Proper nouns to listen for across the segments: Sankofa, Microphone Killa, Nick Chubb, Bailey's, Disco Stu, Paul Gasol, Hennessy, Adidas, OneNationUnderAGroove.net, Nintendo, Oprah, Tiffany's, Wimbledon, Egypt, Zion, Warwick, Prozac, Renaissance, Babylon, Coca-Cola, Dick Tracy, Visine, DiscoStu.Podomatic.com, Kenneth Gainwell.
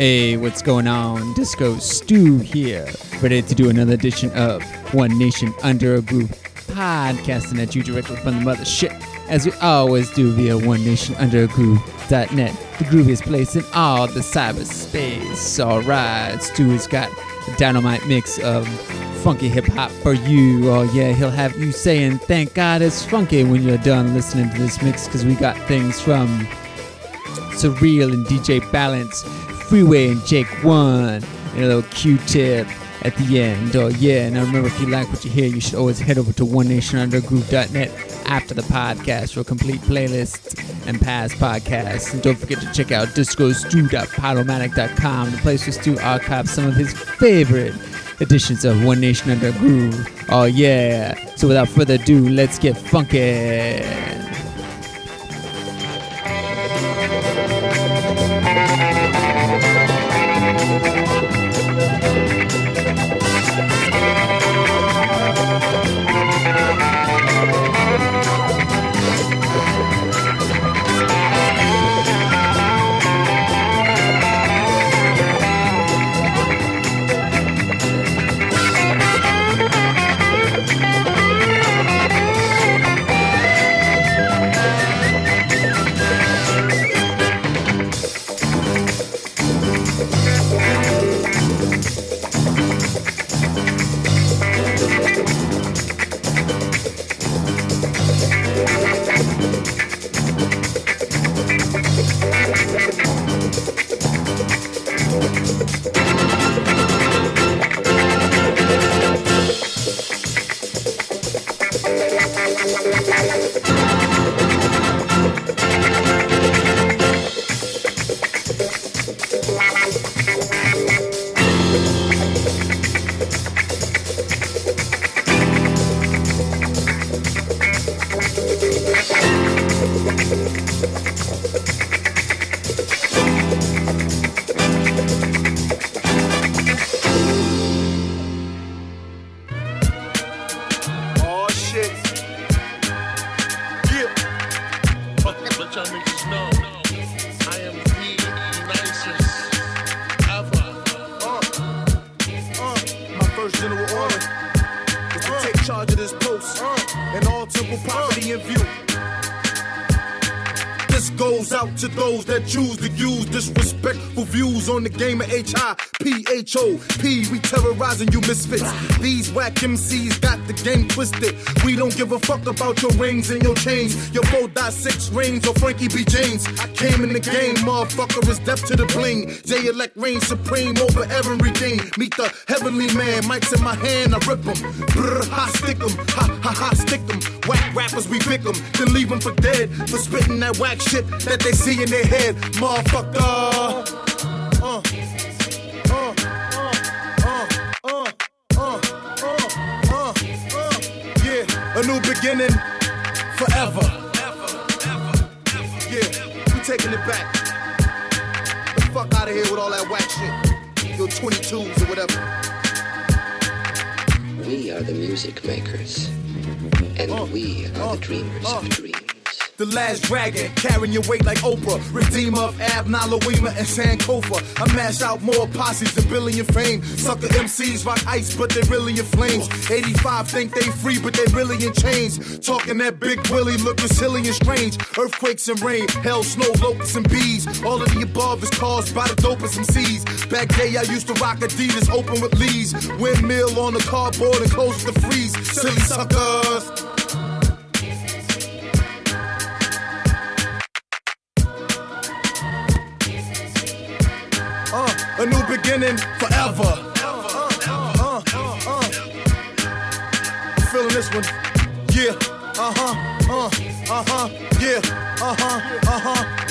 Hey, what's going on? Disco Stu here, ready to do another edition of One Nation Under A Groove, podcasting at you directly from the mothership, as we always do via OneNationUnderAGroove.net, the grooviest place in all the cyberspace. All right, Stu has got a dynamite mix of funky hip-hop for you. Oh yeah, he'll have you saying, thank God it's funky when you're done listening to this mix, because we got things from Surreal and DJ Balance, Freeway and Jake One, and a little Q-Tip at the end. Oh yeah, and I remember, if you like what you hear, you should always head over to OneNationUnderAGroove.net after the podcast for a complete playlist and past podcasts. And don't forget to check out DiscoStu.Podomatic.com, the place where Stu archives some of his favorite editions of One Nation Under A Groove. Oh yeah, so without further ado, let's get funky. To those that choose to use disrespectful views on the game of HIPHOP, we terrorizing you misfits. These whack MCs got the game twisted. We don't give a fuck about your rings and your chains, your 4.6 rings or Frankie B. James. I came in the game, motherfucker is deaf to the bling. J-Elect reigns supreme over everything. Meet the heavenly man, mics in my hand, I rip them. Brr, ha, stick them, ha, ha, ha, stick them. Whack rappers, we pick them, then leave them for dead, for spitting that whack shit that they see in their head. Motherfucker. A new beginning forever. Yeah, we taking it back. The fuck out of here with all that whack shit. Your 22s or whatever. We are the music makers. And we are the dreamers of dreams. The Last Dragon, carrying your weight like Oprah, Redeemer of Abna, Louima, and Sankofa. I mash out more posses than billion fame. Sucker MCs rock ice, but they really in flames. 85 think they free, but they really in chains. Talking that big Willie, looking silly and strange. Earthquakes and rain, hail, snow, locusts and bees. All of the above is caused by the dopest MCs. Back day I used to rock Adidas, open with Lees. Windmill on the cardboard and close to freeze. Silly suckers. A new beginning forever. Feeling this one, yeah.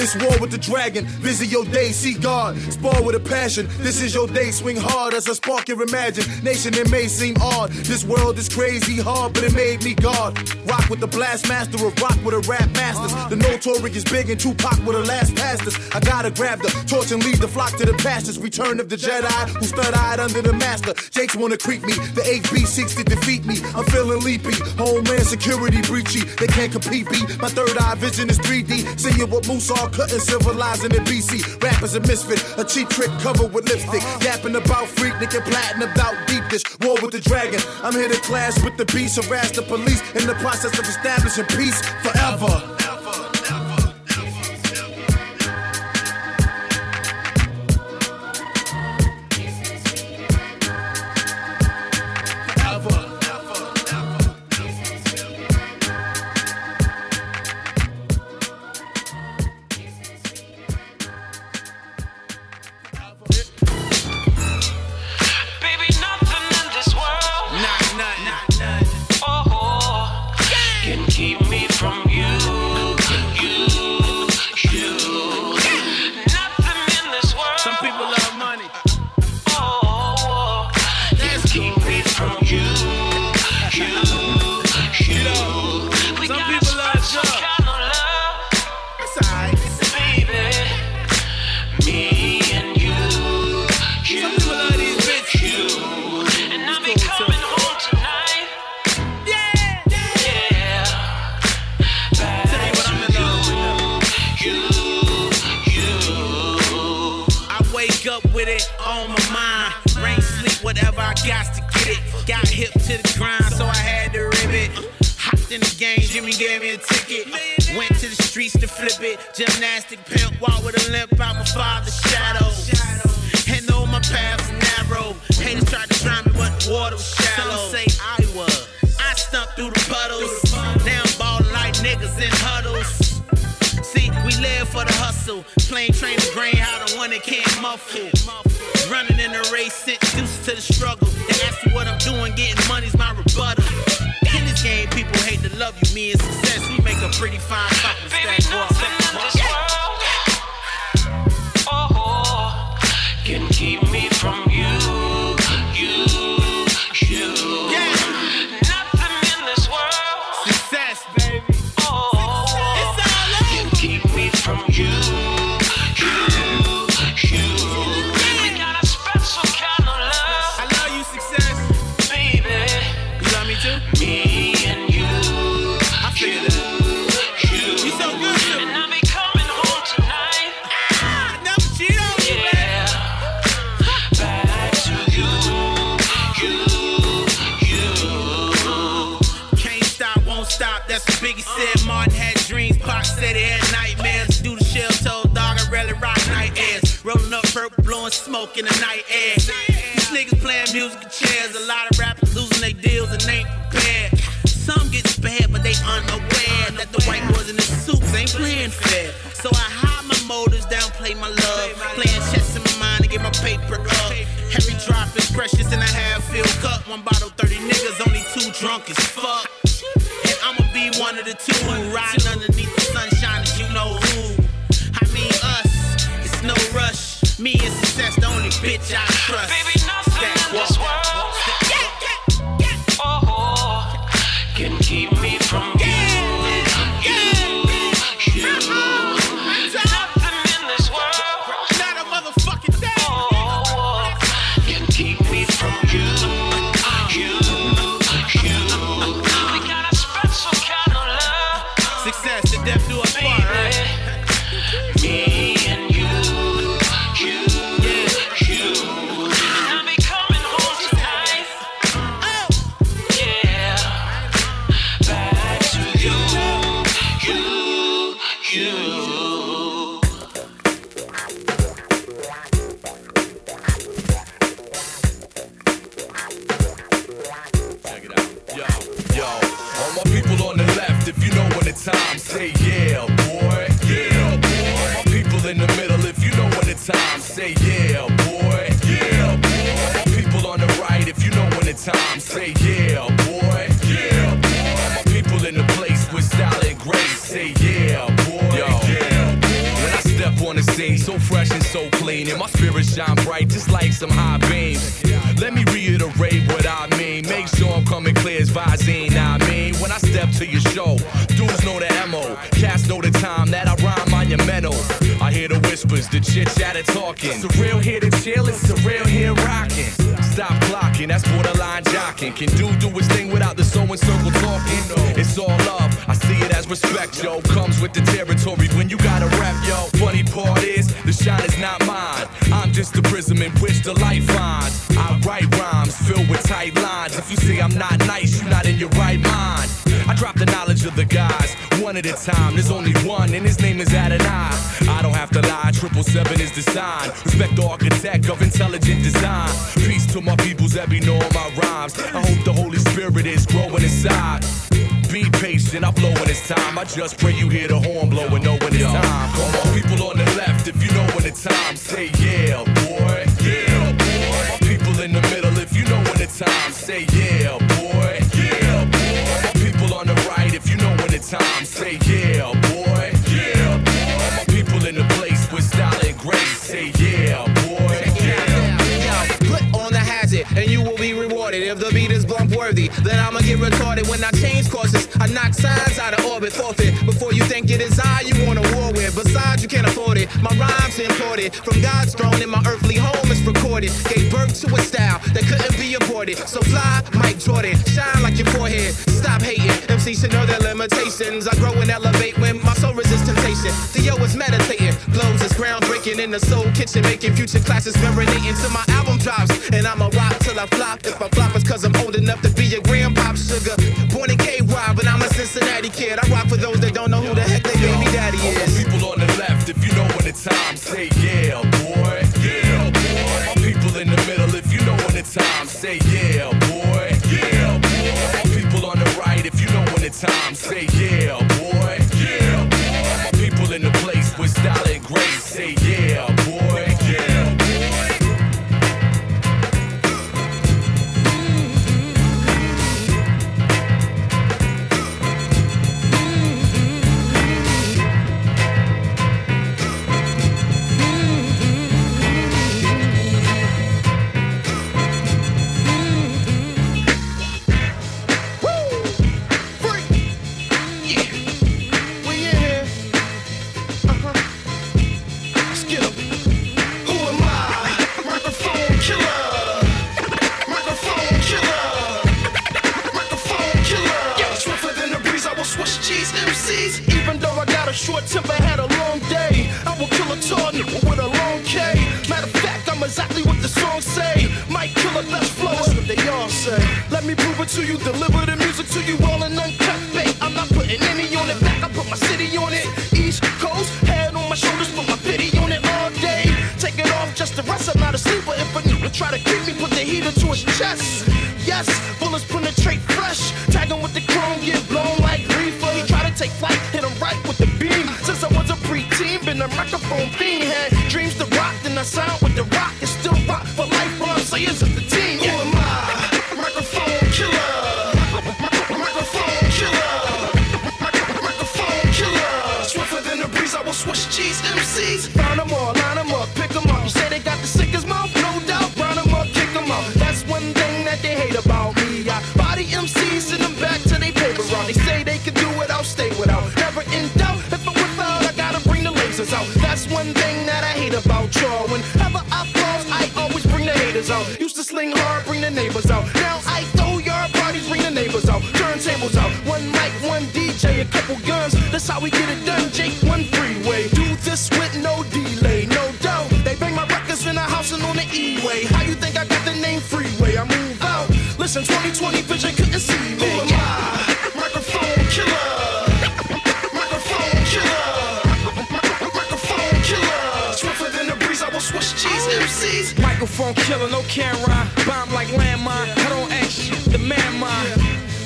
It's war with the dragon. Busy your day, see God. Spar with a passion. This is your day. Swing hard as a spark your imagination. It may seem odd. This world is crazy hard, but it made me God. Rock with the blast master of rock with a rap masters. The notorious big and Tupac with the last pastors. I gotta grab the torch and lead the flock to the pastures. Return of the Jedi who stud-eyed under the master. Jake's wanna creep me. The HB seeks to defeat me. I'm feeling leapy. Homeland security breachy. They can't compete me. My third eye vision is 3D. Seeing what moose are cutting, civilizing in BC. Rappers a misfit, a cheap trick covered with lipstick. Yapping about freak, nigga platinum about deep dish. War with the dragon. I'm here to clash with the beast, harass the police in the process of establishing peace forever. Me and you, you, yeah, you. sing, so fresh and so clean, and my spirit shine bright just like some high beams. Let me reiterate what I mean, make sure I'm coming clear as Visine, I mean. When I step to your show, dudes know the M.O., cats know the time that I rhyme monumental. I hear the whispers, the chit-chatter talking, surreal here to chill, it's surreal here rocking. Stop clocking, that's borderline jocking, can dude do his thing without the so and circle talking? It's all love, I see it as respect, yo, comes with the territory when you gotta rap, yo. Funny part is, the shine is not mine, I'm just the prism in which the light finds. I write rhymes filled with tight lines, if you say I'm not nice, you're not in your right mind. I drop the knowledge of the guys, one at a time, there's only one, and his name is Adonai. I don't have to lie, 777 is the sign, respect the architect of intelligent design. Peace to my peoples that be knowing my rhymes, I hope the Holy Spirit is growing inside. Be patient, I blow when it's time. I just pray you hear the horn blow and know when it's time. Come on, people on the left, if you know when it's time, say yeah, boy. Yeah, boy. My people in the middle, if you know when it's time, say yeah, boy. Yeah, boy. My people on the right, if you know when it's time, say yeah, boy. Yeah, boy. My people in the place with style and grace, say yeah, boy. Yeah, boy. Yo, put on the hazard, and you will be rewarded if the beat is blunt worthy. Then I'ma get retarded when I change courses. I knock signs out of orbit, forfeit. Before you think it is I, you want a war with. Besides, you can't afford it. My rhymes imported from God's throne in my earthly home is recorded. Gave birth to a style that couldn't be aborted. So fly, Mike Jordan, shine like your forehead. Stop hating. MC should know their limitations. I grow and elevate when my soul resists temptation. Theo is meditating. Blows is groundbreaking in the soul kitchen, making future classes marinating till my album drops. And I'ma rock till I flop. If I flop, it's cause I'm old enough to be your grandpop, sugar. Born in KY, but I'm a Cincinnati kid. I rock for those that don't know who the heck they baby daddy is. People on the left, if you know when it's time, say yeah, boy. Yeah, boy. My people in the middle, if you know when it's time, say yeah, boy. Yeah, boy. My people on the right, if you know when it's time, say yeah, boy. Yeah, boy. My people in the place with style and grace, say yeah, boy. Yeah, boy. Short temper, had a long day. I will kill a tall nigga with a long K. Matter of fact, I'm exactly what the song say. Might kill a best flow, that's what they all say. Let me prove it to you, deliver the music to you all in uncut, babe. I'm not putting any on it back, I put my city on it. East Coast, head on my shoulders, put my pity on it all day. Take it off just to rest, I'm not a sleeper. If a nigga try to kick me, put the heat into his chest. Yes, bullets penetrate flesh. Tag him with the chrome, get blown like reefer. He try to take flight, hit him right with the beam. Since I was a pre-teen, been a microphone fiend. Had dreams to rock, then I signed with the rock. It's still rock for life, all I'm saying is the team. Yeah. Who am I? Microphone killer. Microphone killer. Microphone killer. Swifter than the breeze, I will switch cheese MCs. Found them all, line them up, pick them up. You say they got the sickest mouth, no doubt. Round them up, kick them up. That's one thing that they hate about me. I body MCs, send them back to they paper round. They say they can do it, I'll stay without. Never in doubt, if I'm without, I gotta bring the lasers out. That's one thing that I hate about y'all. Whenever I fall, I always bring the haters out. Used to sling hard, bring the neighbors out. Now I throw yard parties, bring the neighbors out. Turntables out, one mic, one DJ, a couple guns. That's how we get it done, Jake One Freeway. Do this with no delay, no doubt. They bang my records in the house and on the E-way. How you think I got the name Freeway? I move out. Listen, 20/20 vision couldn't see me. Who am I? Microphone killer. Microphone killer. Microphone killer. Swifter than the breeze, I will switch cheese MCs. Microphone killer, no camera. Bomb like landmine. I don't act shit, the man mine.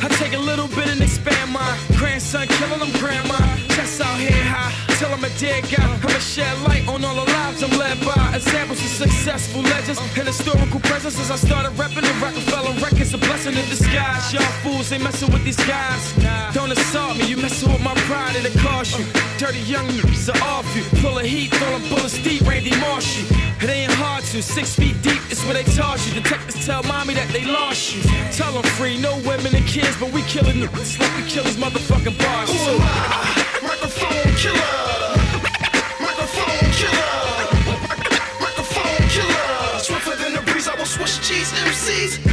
I take a little bit and expand my grandson, killing them grandma. Chest out here high, till I'm a dead guy. I'ma shed light on all the lives I'm led by. Examples of successful legends and historical presence. As I started repping the Rockefeller records, a blessing in disguise. Y'all fools ain't messing with these guys. Don't assault me, you messing with my pride and it cost you. dirty young niggas are off you. Full of heat, throwing bullets deep, Randy Marshy. It ain't hard to, 6 feet deep, it's where they toss you. Detectives tell mommy that they lost you. Tell them free, no women and kids, but we killing niggas like we kill his motherfucking bars. Who am I? Microphone killer. Microphone killer. Microphone killer. Swifter than the breeze, I will swish cheese MCs.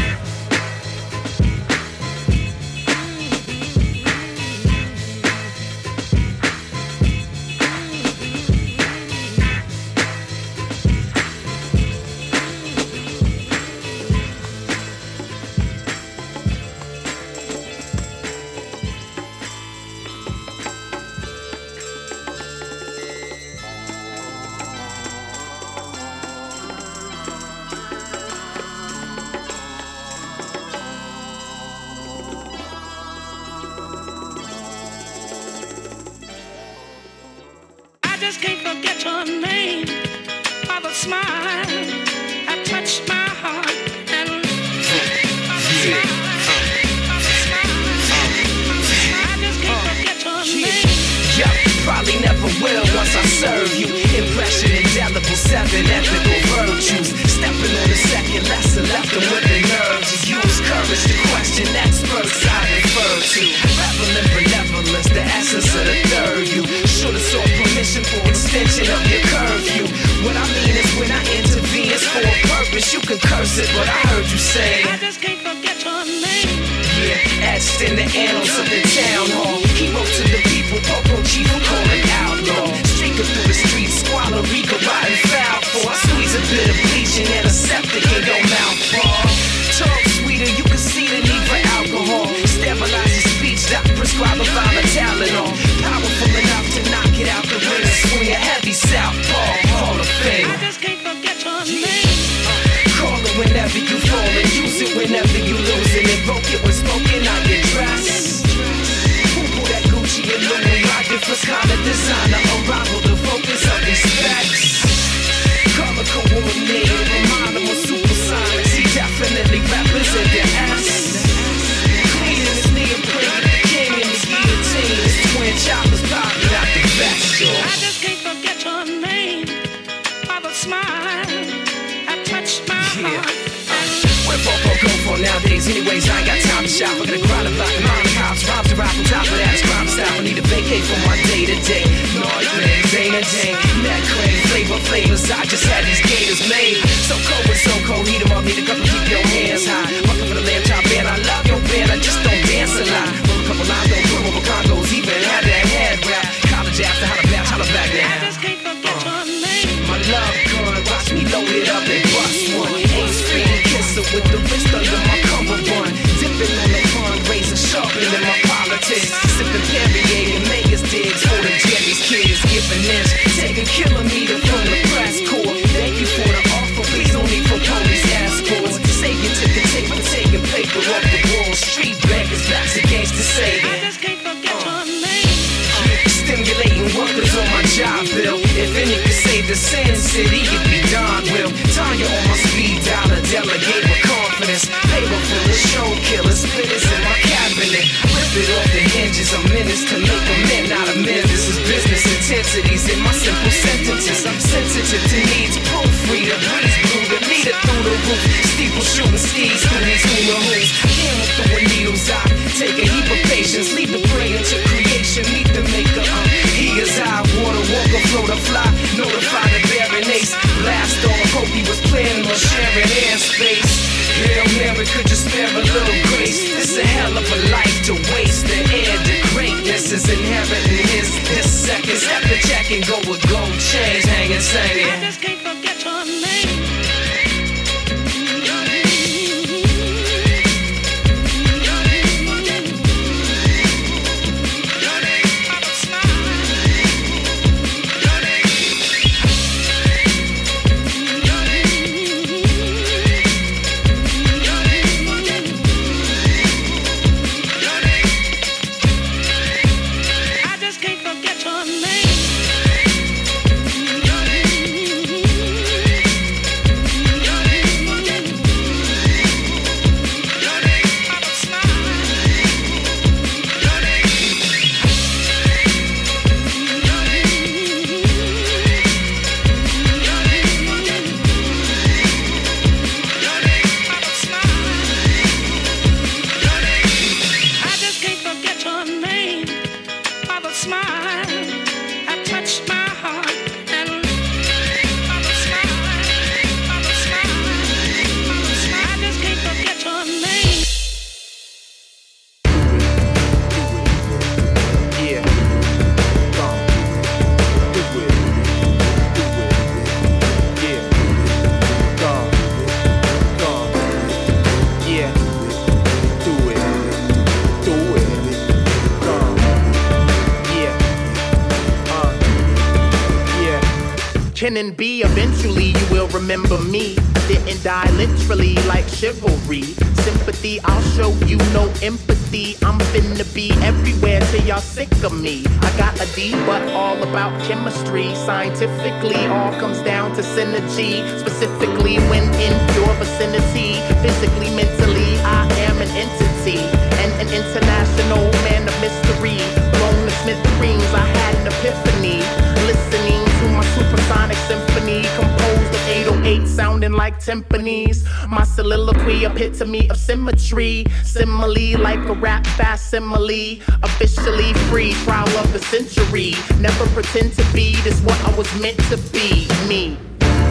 Can and be, eventually you will remember me. Didn't die literally like chivalry. Sympathy, I'll show you no empathy. I'm finna be everywhere till y'all sick of me. I got a D, but all about chemistry. Scientifically, all comes down to synergy. Specifically, when in your vicinity. Physically, mentally, I am an entity. And an international man of mystery. Blown to smithereens, I had an epiphany. Listening to my supersonic symphony, composed of 808 sounding like timpanis. My soliloquy, epitome of symmetry. Simile like a rap facsimile. Officially free, trial of the century. Never pretend to be this what I was meant to be, me.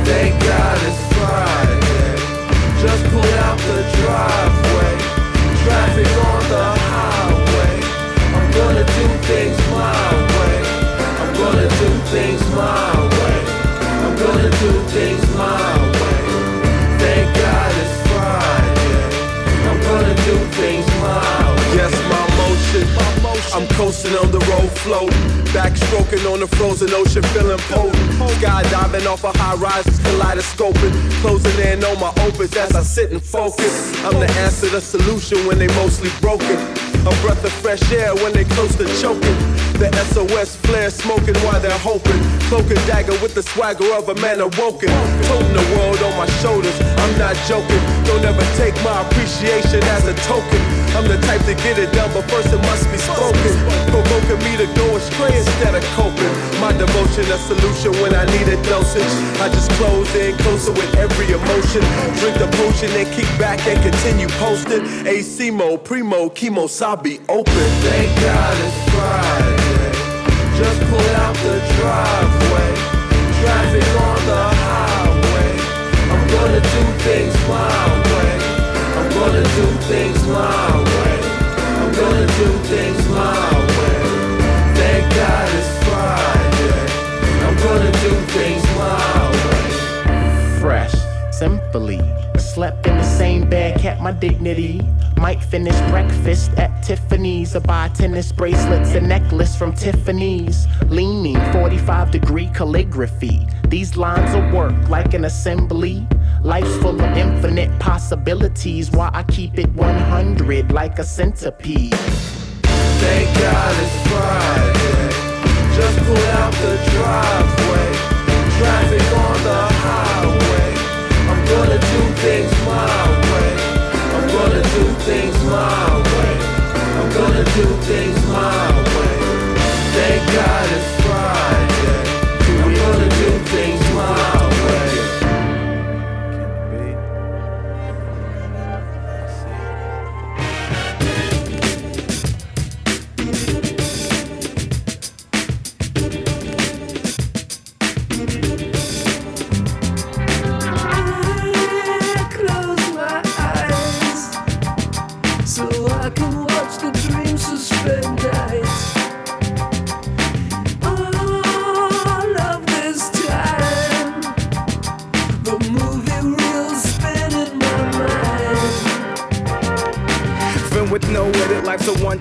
Thank God it's Friday. Just pulled out the driveway. Traffic on the highway. I'm gonna do things my way. I'm gonna do things my way. I'm gonna do things my way. Thank God it's Friday. I'm gonna do things my way. Yes, my motion. I'm coasting on the road float. Backstroking on the frozen ocean, feeling potent. Skydiving off of high rises, kaleidoscoping. Closing in on my opens as I sit and focus. I'm the answer, the solution when they mostly broken. A breath of fresh air when they close to choking. The SOS flare smoking while they're hoping. Cloak and dagger with the swagger of a man awoken. Toting the world on my shoulders, I'm not joking. Don't ever take my appreciation as a token. I'm the type to get it done, but first it must be spoken. Provoking me to go astray instead of coping. My devotion, a solution when I need a dosage. I just close in closer with every emotion. Drink the potion and kick back and continue posting. AC mode, primo, chemo, sabi, open. Thank God it's Friday. Just pull out the driveway. Traffic on the highway. I'm gonna do things my way. I'm gonna do things my way. I'm gonna do things my way. Thank God it's Friday. I'm gonna do things my way. Fresh, simply. Slept in the same bed, kept my dignity. Might finish breakfast at Tiffany's or buy tennis bracelets and necklace from Tiffany's. Leaning 45-degree calligraphy. These lines of work like an assembly. Life's full of infinite possibilities. Why I keep it 100 like a centipede. Thank God it's Friday. Just pull out the driveway. Traffic on the highway. I'm gonna do things my way. I'm gonna do things my way. I'm gonna do things my way. Thank God it's Friday. I'm gonna do things my way.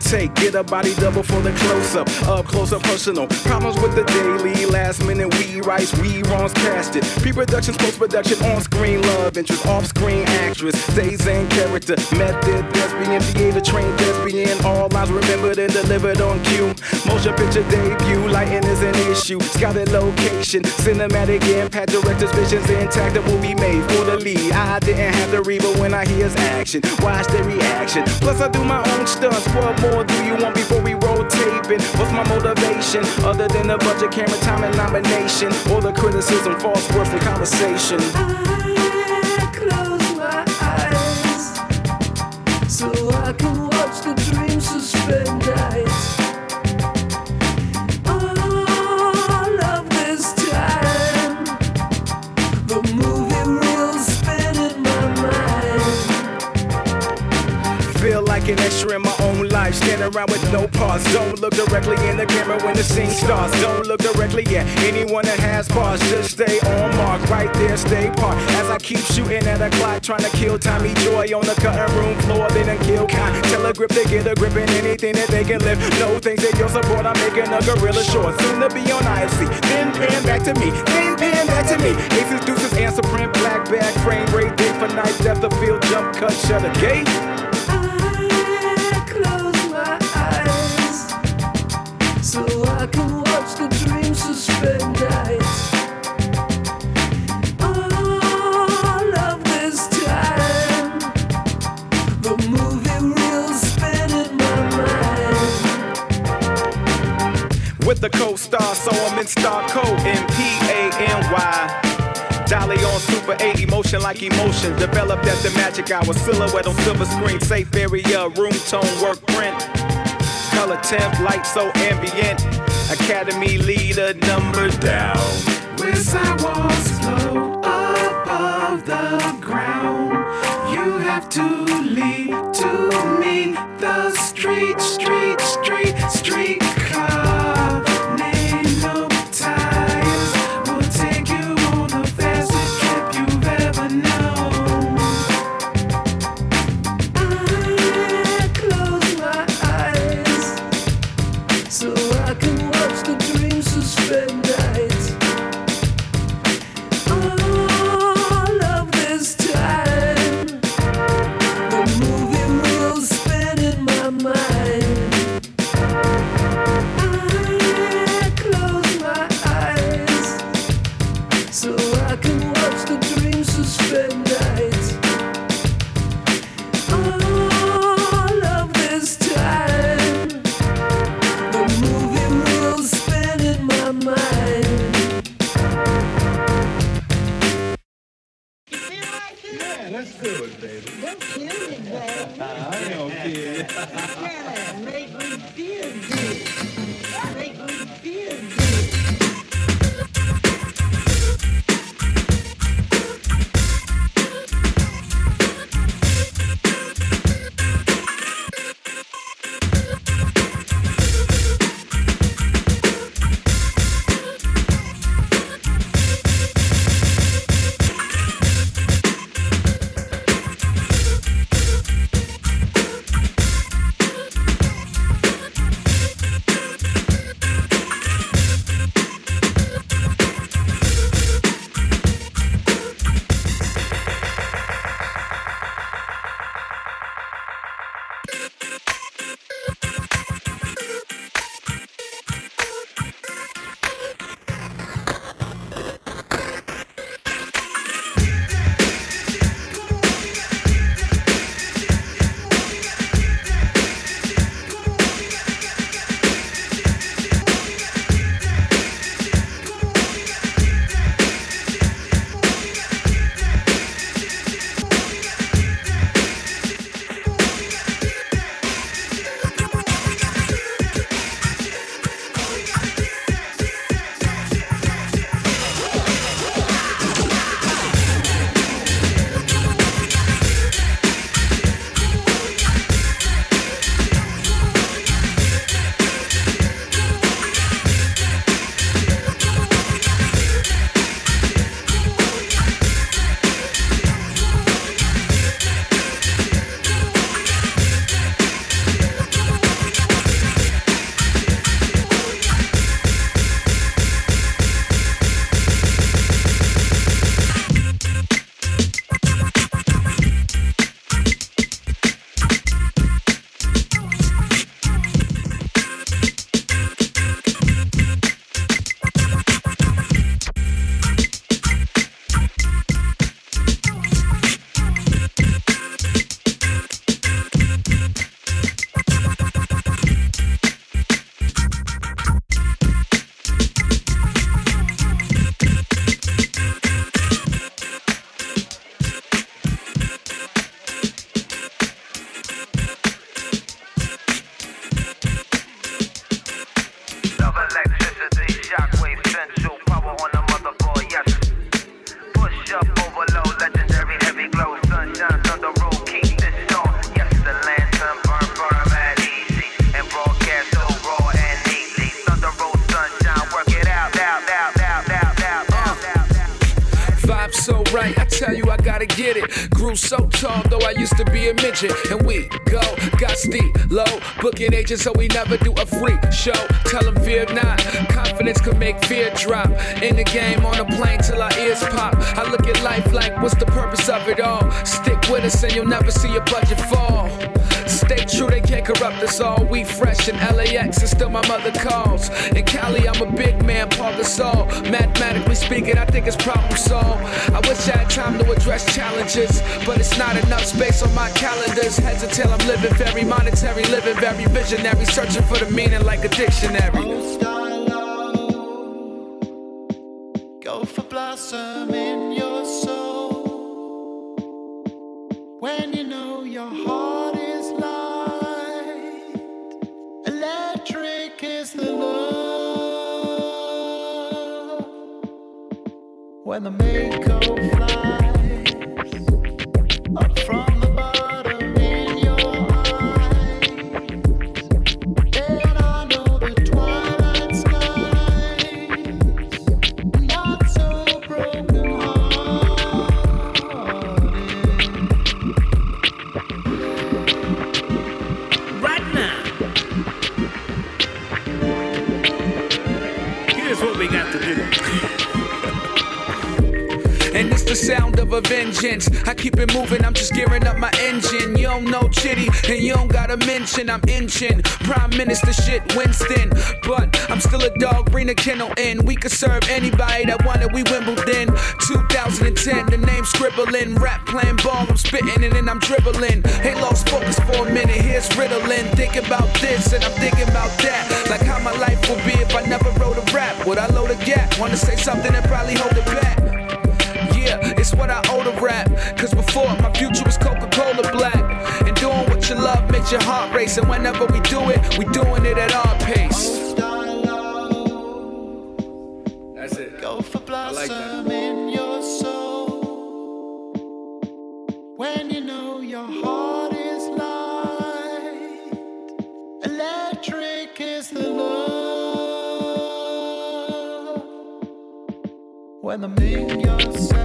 Take, get a body double for the close-up, up close and personal. Problems with the daily, last minute, we rights, we wrongs past it. Pre-productions, post-production, on-screen love interest, off-screen actress, stays in character, method, thespian, theater, trained thespian, all lines remembered and delivered on cue. Motion picture debut, lighting is an issue, scouted location, cinematic impact, director's vision's intact, that will be made for the lead. I didn't have to read, but when I hear's action, watch the reaction, plus I do my own stunts. What more do you want before we roll taping? What's my motivation other than a budget, camera time, and nomination, or the criticism, false words, and conversation? I close my eyes so I can watch the dream suspend eyes. An extra in my own life. life, standing around with no pause. Don't look directly in the camera when the scene starts. Don't look directly at anyone that has bars. Just stay on mark, right there, stay parked. As I keep shooting at a clock, trying to kill time. Eat joy on the cutting room floor, then a kill kind. Tell a grip to get a grip in anything that they can live. No thanks to your support, I'm making a gorilla short. Soon to be on IFC, then pan back to me, then pan back to me. Aces, deuces, answer print, black bag, frame rate, dick for night, left the field, jump, cut, shut a gate. So I can watch the dream suspend eyes. All of this time, the movie reel's spinning my mind. With the co-star, so I'm in star code, M-P-A-N-Y. Dolly on Super 8, emotion like emotion. Developed at the magic hour, silhouette on silver screen. Safe area, room tone, work print. Color temp, light so ambient. Academy leader, numbers down. Where sidewalks float above the ground. You have to lead to me. The street, street, street, street car. Need no tires. Will take you on the fastest trip you've ever known. I close my eyes so I can watch the dream suspend nights. All of this time, the movie will spin in my mind. right, I tell you I gotta get it. Grew so tall, though I used to be a midget. And we go, got steep, low, booking agents, so we never do a free show. Tell them fear not, confidence can make fear drop. In the game, on the plane till our ears pop. I look at life like, what's the purpose of it all? Stick with us and you'll never see your budget fall. Stay true, they can't corrupt us all. We fresh in LAX and still my mother calls. In Cali, I'm a big man, Paul Gasol. Mathematically speaking, I think it's problem solved. I wish I had time to address challenges, but it's not enough space on my calendars. Heads or tail, I'm living very monetary, living very visionary, searching for the meaning like a dictionary. Old style love, go for blossom in your soul. When you know your heart is light, electric is the love. When the Mako flies up from the bottom. The sound of a vengeance, I keep it moving, I'm just gearing up my engine. You don't know Chitty, and you don't gotta mention I'm inching, Prime Minister shit Winston. But I'm still a dog, bring the kennel in. We could serve anybody that wanted, we Wimbledon 2010, the name scribbling. Rap playing ball, I'm spitting and then I'm dribbling. Hey, lost focus for a minute, here's riddling. Thinking about this and I'm thinking about that. Like how my life would be if I never wrote a rap. Would I load a gap? Wanna say something and probably hold it back. It's what I owe to rap, cause before my future was Coca-Cola black. And doing what you love makes your heart race. And whenever we do it, we doing it at our pace. That's it. Go for blossom like in your soul. When you know your heart is light, electric is the love. When the make yourself.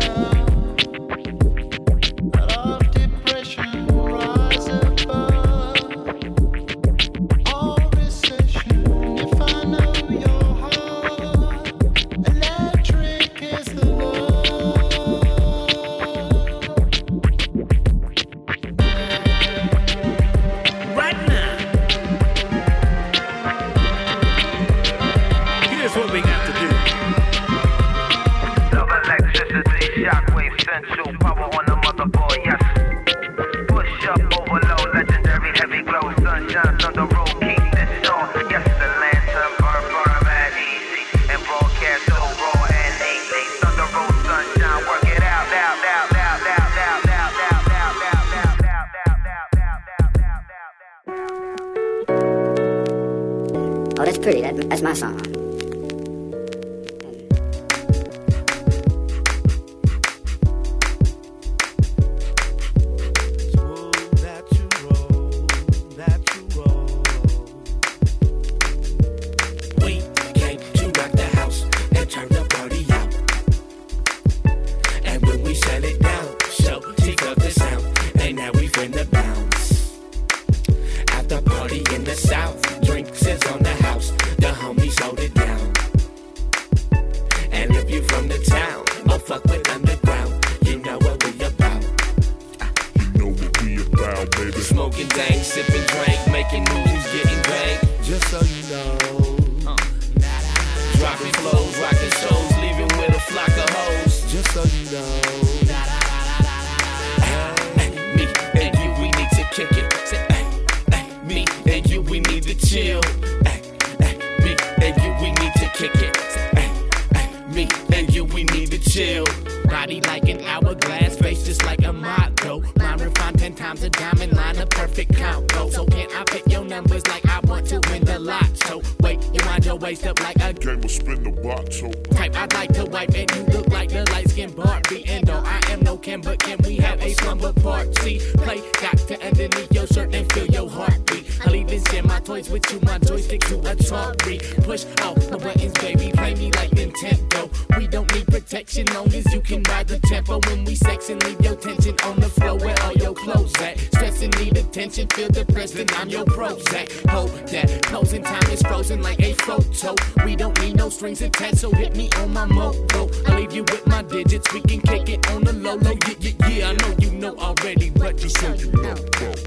Push out the buttons, baby, play me like Nintendo. We don't need protection. Long as you can ride the tempo when we sexin', leave your tension on the floor where all your clothes at. Stressin', need attention, feel depressed, and I'm your Prozac. Hope that closing time is frozen like a photo. We don't need no strings attached, so hit me on my moto. I'll leave you with my digits, we can kick it on the low low. Yeah, yeah, yeah, I know you know already, but just so you know,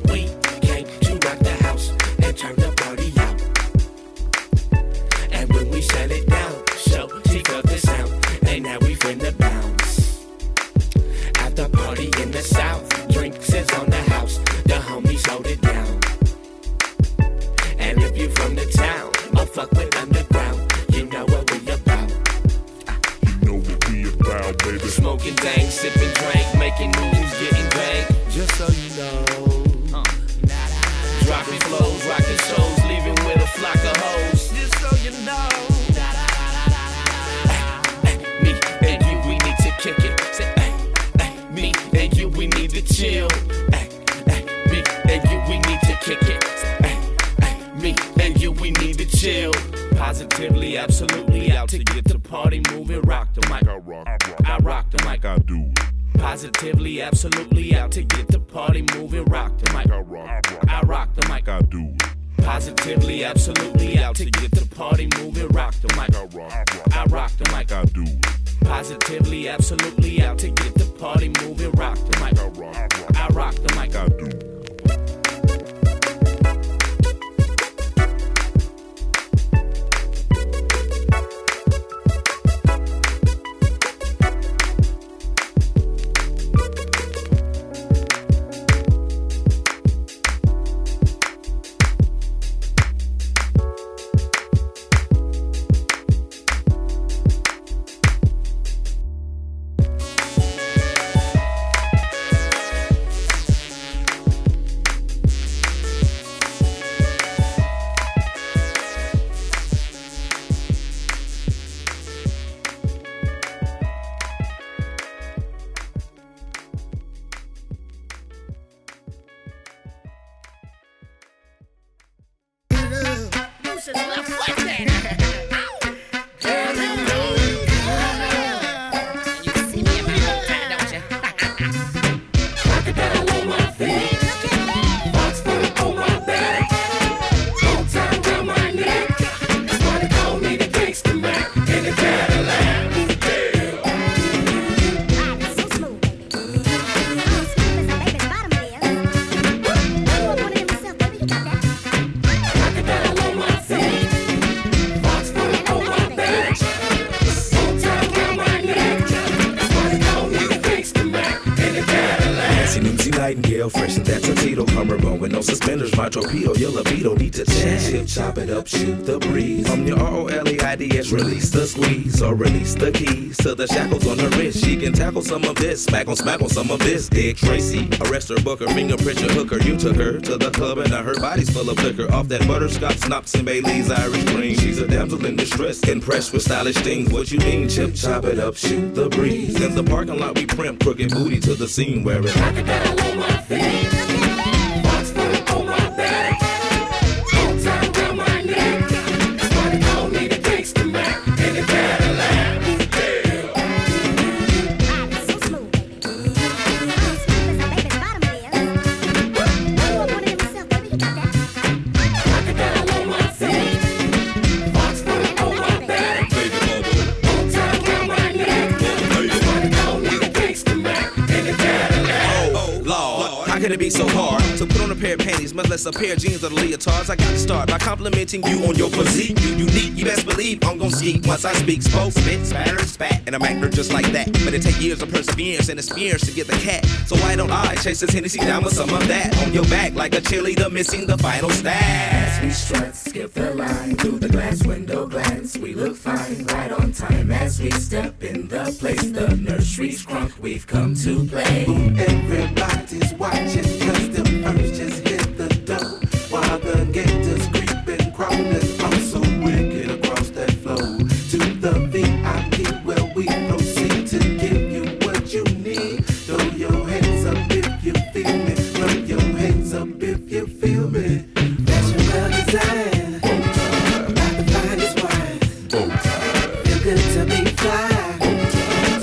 we came to rock the house and turn the party out. And when we shut it down, so take up the sound, and now we finna bounce. At the party in the south, drinks is on the house, the homies hold it down. And if you from the town, oh fuck with underground, you know what we about. You know what we about, baby. Smoking dang, sipping drink, making moves, getting bang. Just so you know, dropping flows, rocking shows, leaving with a flock of hoes. Just so you know, me and you, we need to kick it. Say, me and you, we need to chill. Me and you, we need to kick it. Me and you, we need to chill. Positively, absolutely, out to get the party moving. Rock the mic, I rock the mic, I do. Positively, absolutely, out to get the party moving. Rock the mic, I rock the mic, I do. Positively, absolutely, out to get the party moving. Rock the mic, I rock the mic, I do. Positively, absolutely, out to get the party moving. Rock the mic, I rock the mic, I do. Chop it up, shoot the breeze. From your R-O-L-E-I-D-S, release the squeeze or release the keys to the shackles on her wrist. She can tackle some of this, smack on some of this. Dick Tracy, arrest her, book her, fingerprint your hooker. You took her to the club and now her body's full of liquor. Off that butterscotch, schnapps and Bailey's Irish cream. She's a damsel in distress, impressed with stylish things. What you mean, chip, chop it up, shoot the breeze. In the parking lot we primp, crooked booty to the scene where it's crocodile on my feet. So hard to put on a pair of panties, much less a pair of jeans or the leotards. I gotta start by complimenting you on your physique. You unique, you best believe I'm gon' see once I speak. Spoke, spit, spatter, spat, and I'm actor just like that. But it take years of perseverance and experience to get the cat. So why don't I chase this Hennessy down with some of that on your back like a cheerleader missing the final stat? As we strut, skip the line through the glass window glance, we look fine, right on time as we step in the place. The nursery's crunk, we've come to play. Everybody's watching. Cause the first just hit the door while the gators creeping, crawling. I'm so wicked across that floor to the VIP where we proceed to give you what you need. Throw your hands up if you feel me. Throw your hands up if you feel me. Fashion well designed, not the finest wine. Feel good to be fly.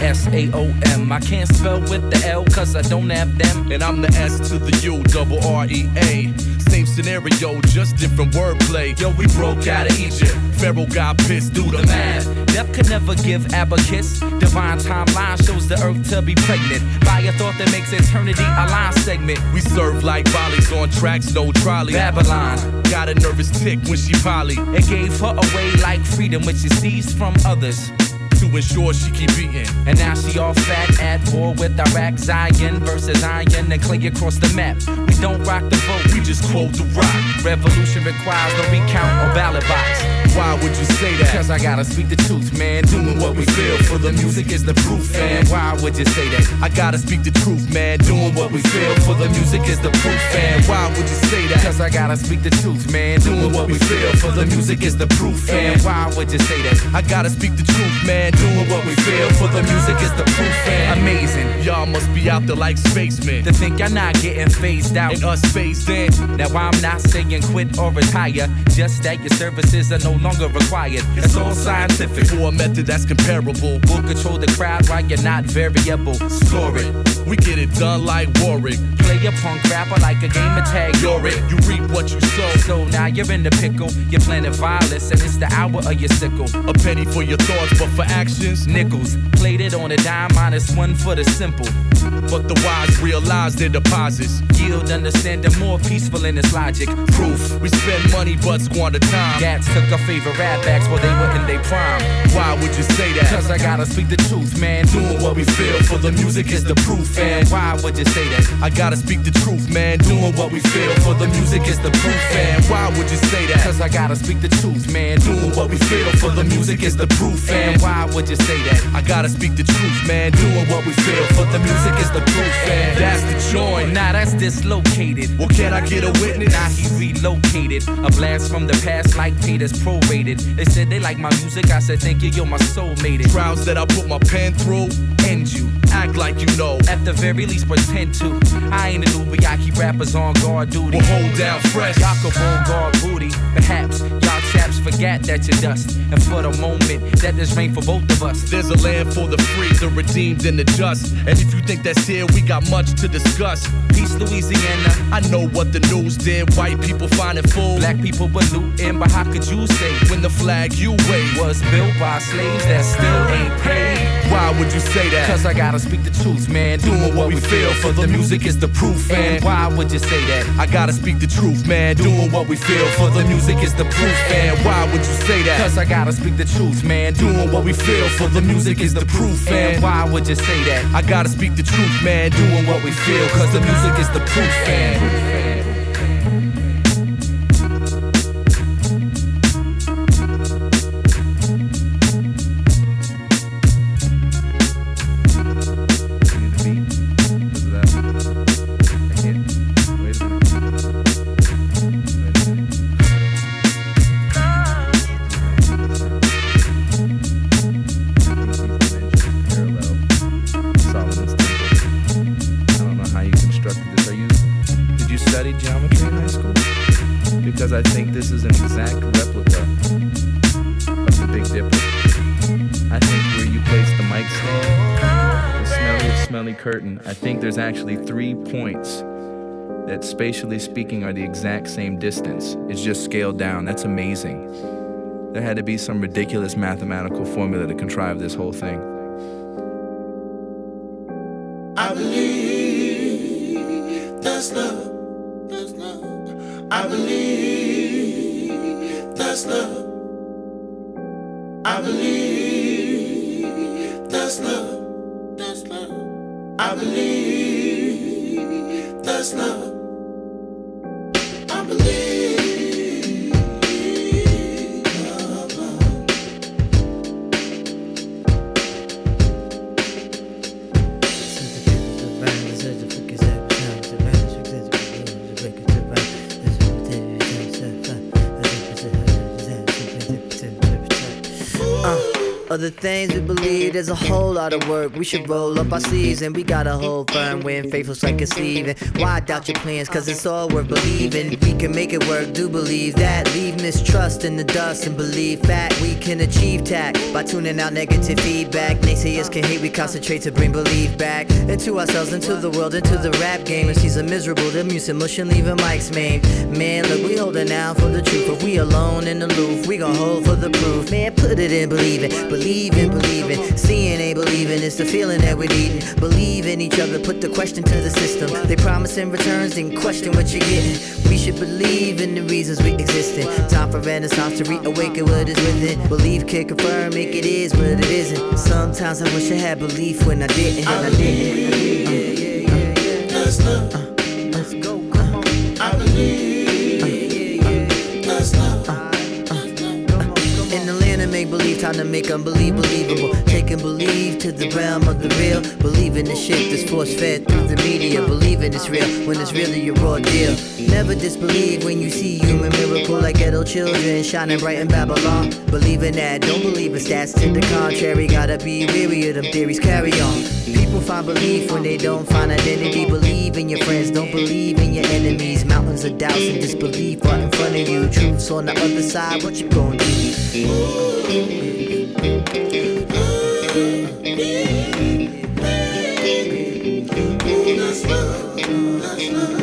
S-A-O-M. I can't spell with the L cause I don't have them. And I'm the S to the U, double R-E-A. Same scenario, just different wordplay. Yo, we broke out of Egypt. Pharaoh got pissed, do the math. Death could never give abacus. Divine timeline shows the earth to be pregnant by a thought that makes eternity a line segment. We serve like volleys on tracks, no trolley. Babylon got a nervous tick when she poly. It gave her away like freedom which she seized from others to ensure she keep eating. And now she all fat, at war with Iraq. Zion versus iron and clay across the map. We don't rock the vote, we just quote the rock. Revolution requires no recount or ballot box. Why would you say that? Cause I gotta speak the truth, man. Doing what we feel for the music is the proof, and why would you say that? I gotta speak the truth, man. Doing what we feel for the music is the proof, and why would you say that? Cause I gotta speak the truth, man. Doing what we feel for the music is the proof, and why would you say that? I gotta speak the truth, man. Doing what we feel for the music is the proof, and amazing. Y'all must be out there like spacemen to think y'all not getting phased out and us phased in. Now I'm not saying quit or retire, just that your services are no longer required. It's all scientific for a method that's comparable. We'll control the crowd while you're not variable. Score it, we get it done like Warwick. Play a punk rapper like a game of tag. You're it, you reap what you sow. So now you're in the pickle, you're planting violence, and it's the hour of your sickle. A penny for your thoughts, but for actions, nickels. Played it on a dime, minus one for the simple. But the wise realize their deposits yield understanding more peaceful in its logic. Proof, we spend money but squander time. Gats took our favorite rap acts while they were in their prime. Why would you say that? Cause I gotta speak the truth, man. Doing what we feel for the music is the proof, and why would you say that? I gotta speak the truth, man. Doing what we feel for the music is the proof, and why would you say that? Cause I gotta speak the truth, man. Doing what we feel for the music is the proof, and why would you say that? I gotta speak the truth, man. Doing what we feel for the music is the proof, and that's the joint. Now that's dislocated. Well, can I get a witness? Now he relocated. A blast from the past like Peter's prorated. They said they like my music, I said thank you, you're my soulmate. Trials that I put my pen through, end you. Act like you know. At the very least pretend to. I ain't a newbie, I keep rappers on guard duty. We'll hold down fresh. Y'all could roll guard booty. Perhaps y'all chaps forgot that you're dust. And for the moment, that this rain for both of us. There's a land for the free, the redeemed and the just. And if you think that's here, we got much to discuss. Peace, Louisiana. I know what the news did. White people finding food, black people were looting. But how could you say when the flag you waved was built by slaves that still ain't paid? Why would you say that? Cause I gotta speak the truth, man. Doing what we feel for the music is the proof, and why would you say that? I gotta speak the truth, man. Doing what we feel for the music is the proof, and why would you say that? Cause I gotta speak the truth, man. Doing what we feel for the music is the proof, and why would you say that? I gotta speak the truth, man. Doing what we feel, cause the music is the proof, and studied geometry in high school because I think this is an exact replica of the Big Dipper. I think where you place the mic stand, the smelly curtain, I think there's actually 3 points that spatially speaking are the exact same distance. It's just scaled down. That's amazing. There had to be some ridiculous mathematical formula to contrive this whole thing. I believe that's love. That's love. I believe that's love. I believe that's love. That's love. I believe that's love. I believe. Other things we believe, there's a whole lot of work. We should roll up our sleeves and we gotta hold firm. We're faithless like it's leaving. Why doubt your plans? Cause it's all worth believing. We can make it work, do believe that. Leave mistrust in the dust and believe that we can achieve tact by tuning out negative feedback. Naysayers can hate, we concentrate to bring belief back into ourselves, into the world, into the rap game. If she's a miserable, the music motion leaving mics main. Man, look, we holding out for the truth. If we alone in the loop, we gon' hold for the proof. Man, put it in, believe it. Believing, seeing ain't believing, it's the feeling that we're needing. Believe in each other, put the question to the system. They promise in returns, then question what you're getting. We should believe in the reasons we exist in. Time for renaissance to reawaken what is within. Belief can confirm, make it is what it isn't. Sometimes I wish I had belief when I didn't. I believe, that's love. Let's go, come on. I believe, that's love. Make believe, time to make unbelief believable. Taking belief to the realm of the real. Believing the shit that's force fed through the media. Believing it's real when it's really a raw deal. Never disbelieve when you see human miracle like ghetto children shining bright in Babylon. Believing that, don't believe in stats to the contrary. Gotta be weary of them theories, carry on. People find belief when they don't find identity. Believe in your friends, don't believe in your enemies. Mountains of doubts and disbelief are in front of you. Truth's on the other side, what you gonna do? That's love, that's love.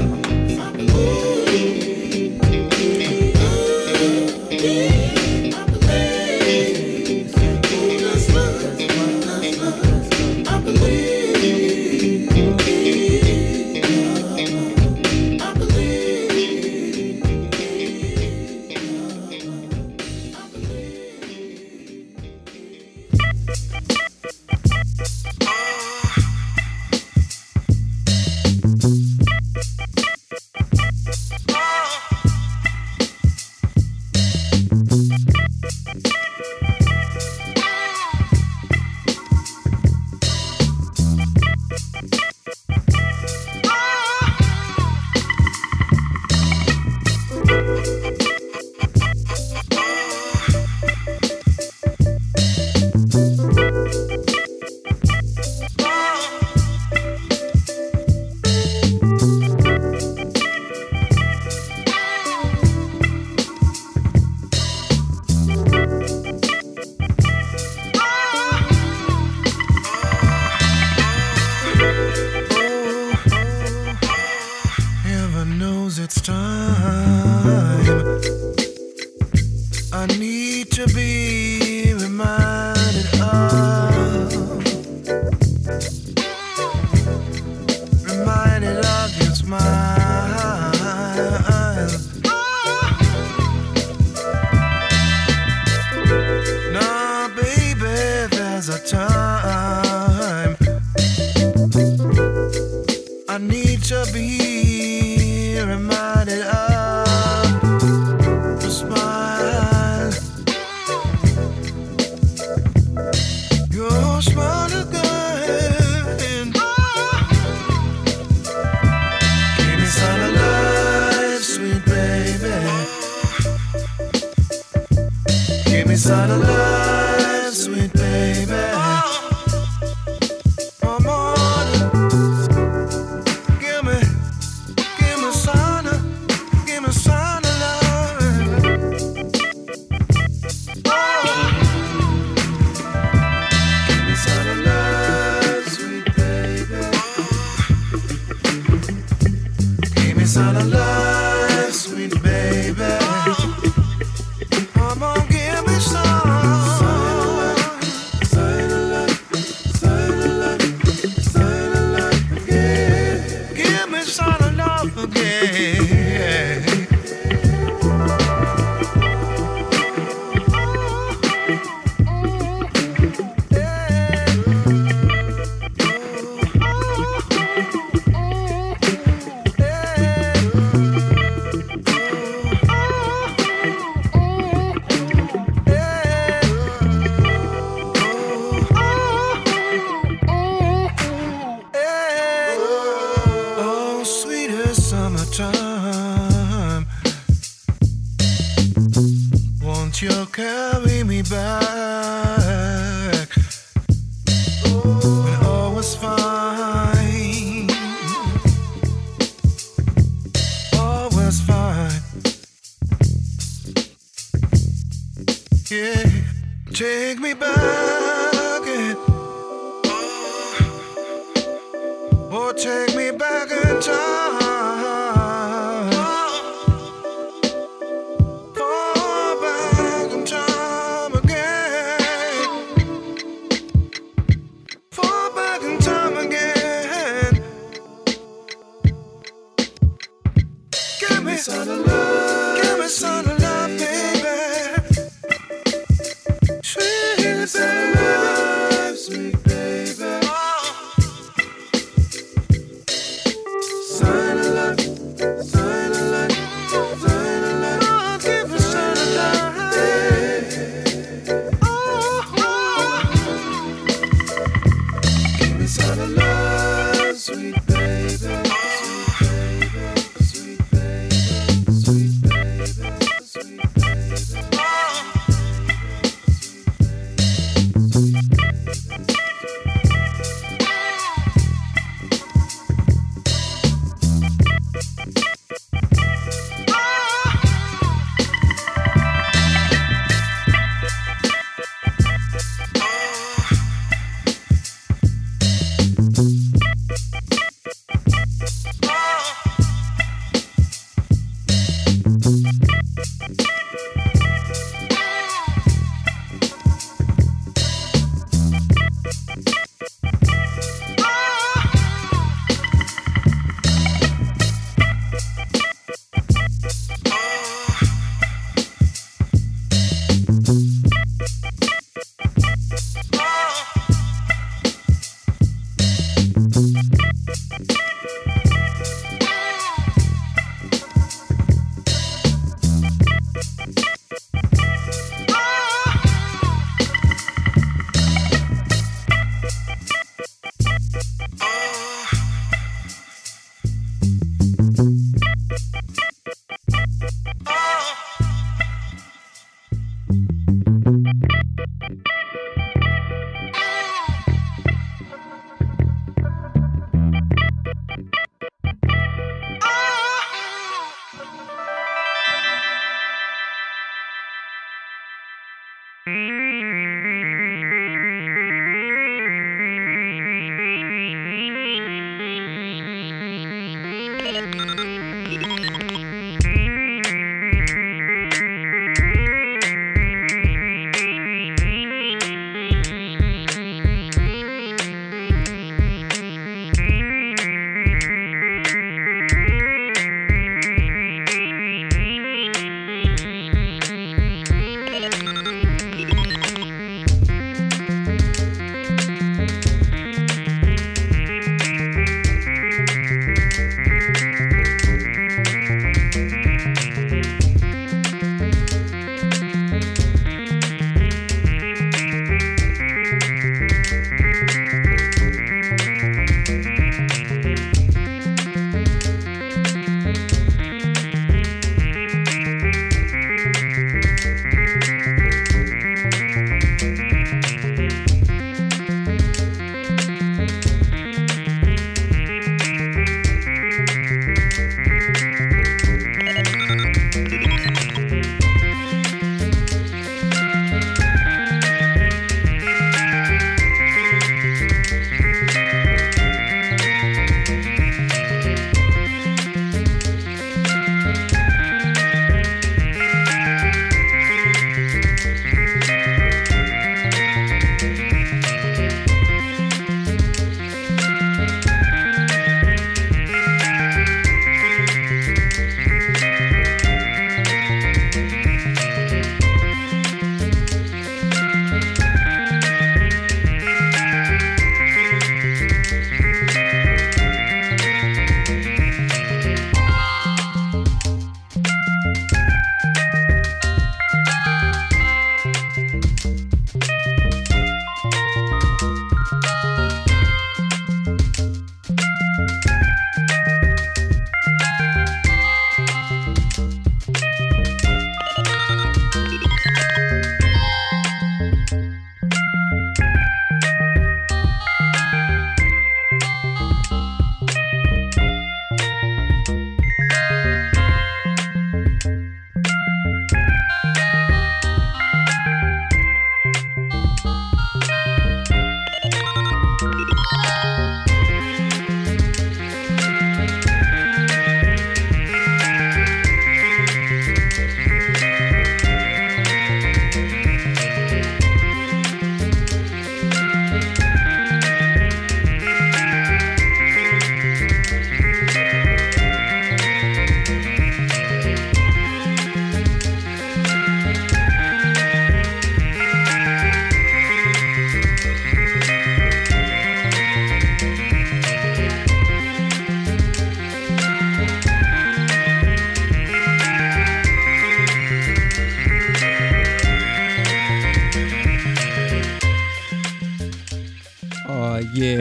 Give me, give me, give me, give me, give me, sign of life, sweet baby. I'm gonna give me some. Sign of life, sign of life, sign of life again. Give me sign of love again.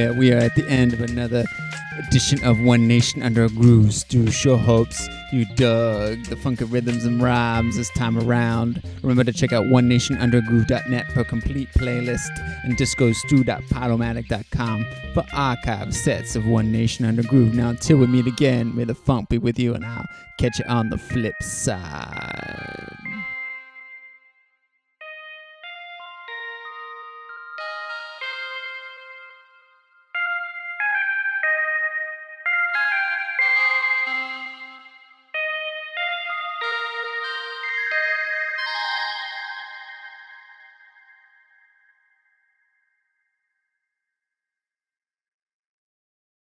that we are at the end of another edition of One Nation Under a Groove. Stu sure hopes you dug the funky rhythms and rhymes this time around. Remember to check out OneNationUnderAGroove.net for complete playlist and DiscoStu.Podomatic.com for archive sets of One Nation Under Groove. Now until we meet again, may the funk be with you, and I'll catch you on the flip side.